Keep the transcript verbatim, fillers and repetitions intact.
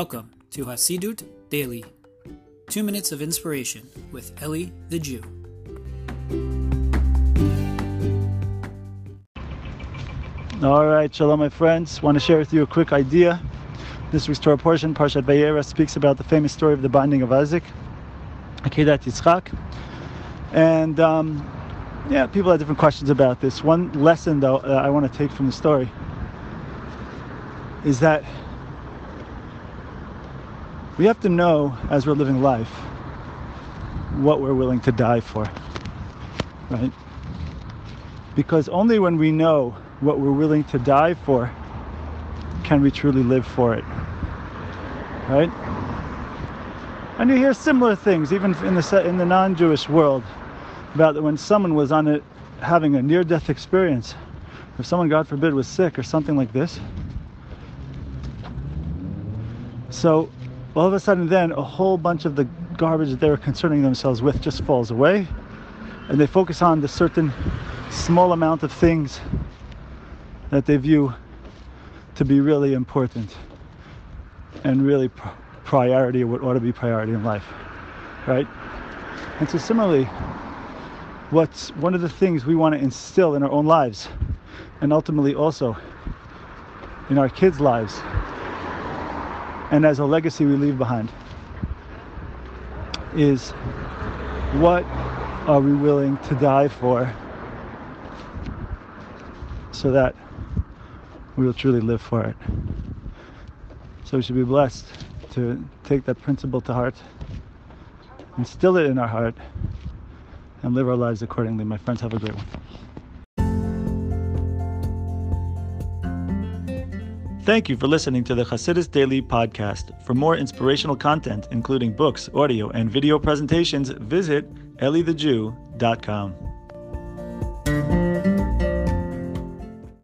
Welcome to Chassidus Daily, two minutes of inspiration with Eli the Jew. All right, shalom my friends. Want to share with you a quick idea. This week's Torah portion, Parshat Vayera, speaks about the famous story of the binding of Isaac, Akedat Yitzchak. And um, yeah, people have different questions about this. One lesson though uh, I want to take from the story is that we have to know, as we're living life, what we're willing to die for, right? Because only when we know what we're willing to die for can we truly live for it, right? And you hear similar things, even in the in the non-Jewish world, about that when someone was on a, having a near-death experience, or someone, God forbid, was sick or something like this. So all of a sudden then a whole bunch of the garbage that they were concerning themselves with just falls away, and they focus on the certain small amount of things that they view to be really important and really pr- priority, or what ought to be priority in life, right? And so similarly, what's one of the things we want to instill in our own lives, and ultimately also in our kids' lives, and as a legacy we leave behind, is what are we willing to die for so that we will truly live for it. So we should be blessed to take that principle to heart, instill it in our heart, and live our lives accordingly. My friends, have a great one. Thank you for listening to the Chassidus Daily podcast. For more inspirational content, including books, audio, and video presentations, visit ellie the jew dot com.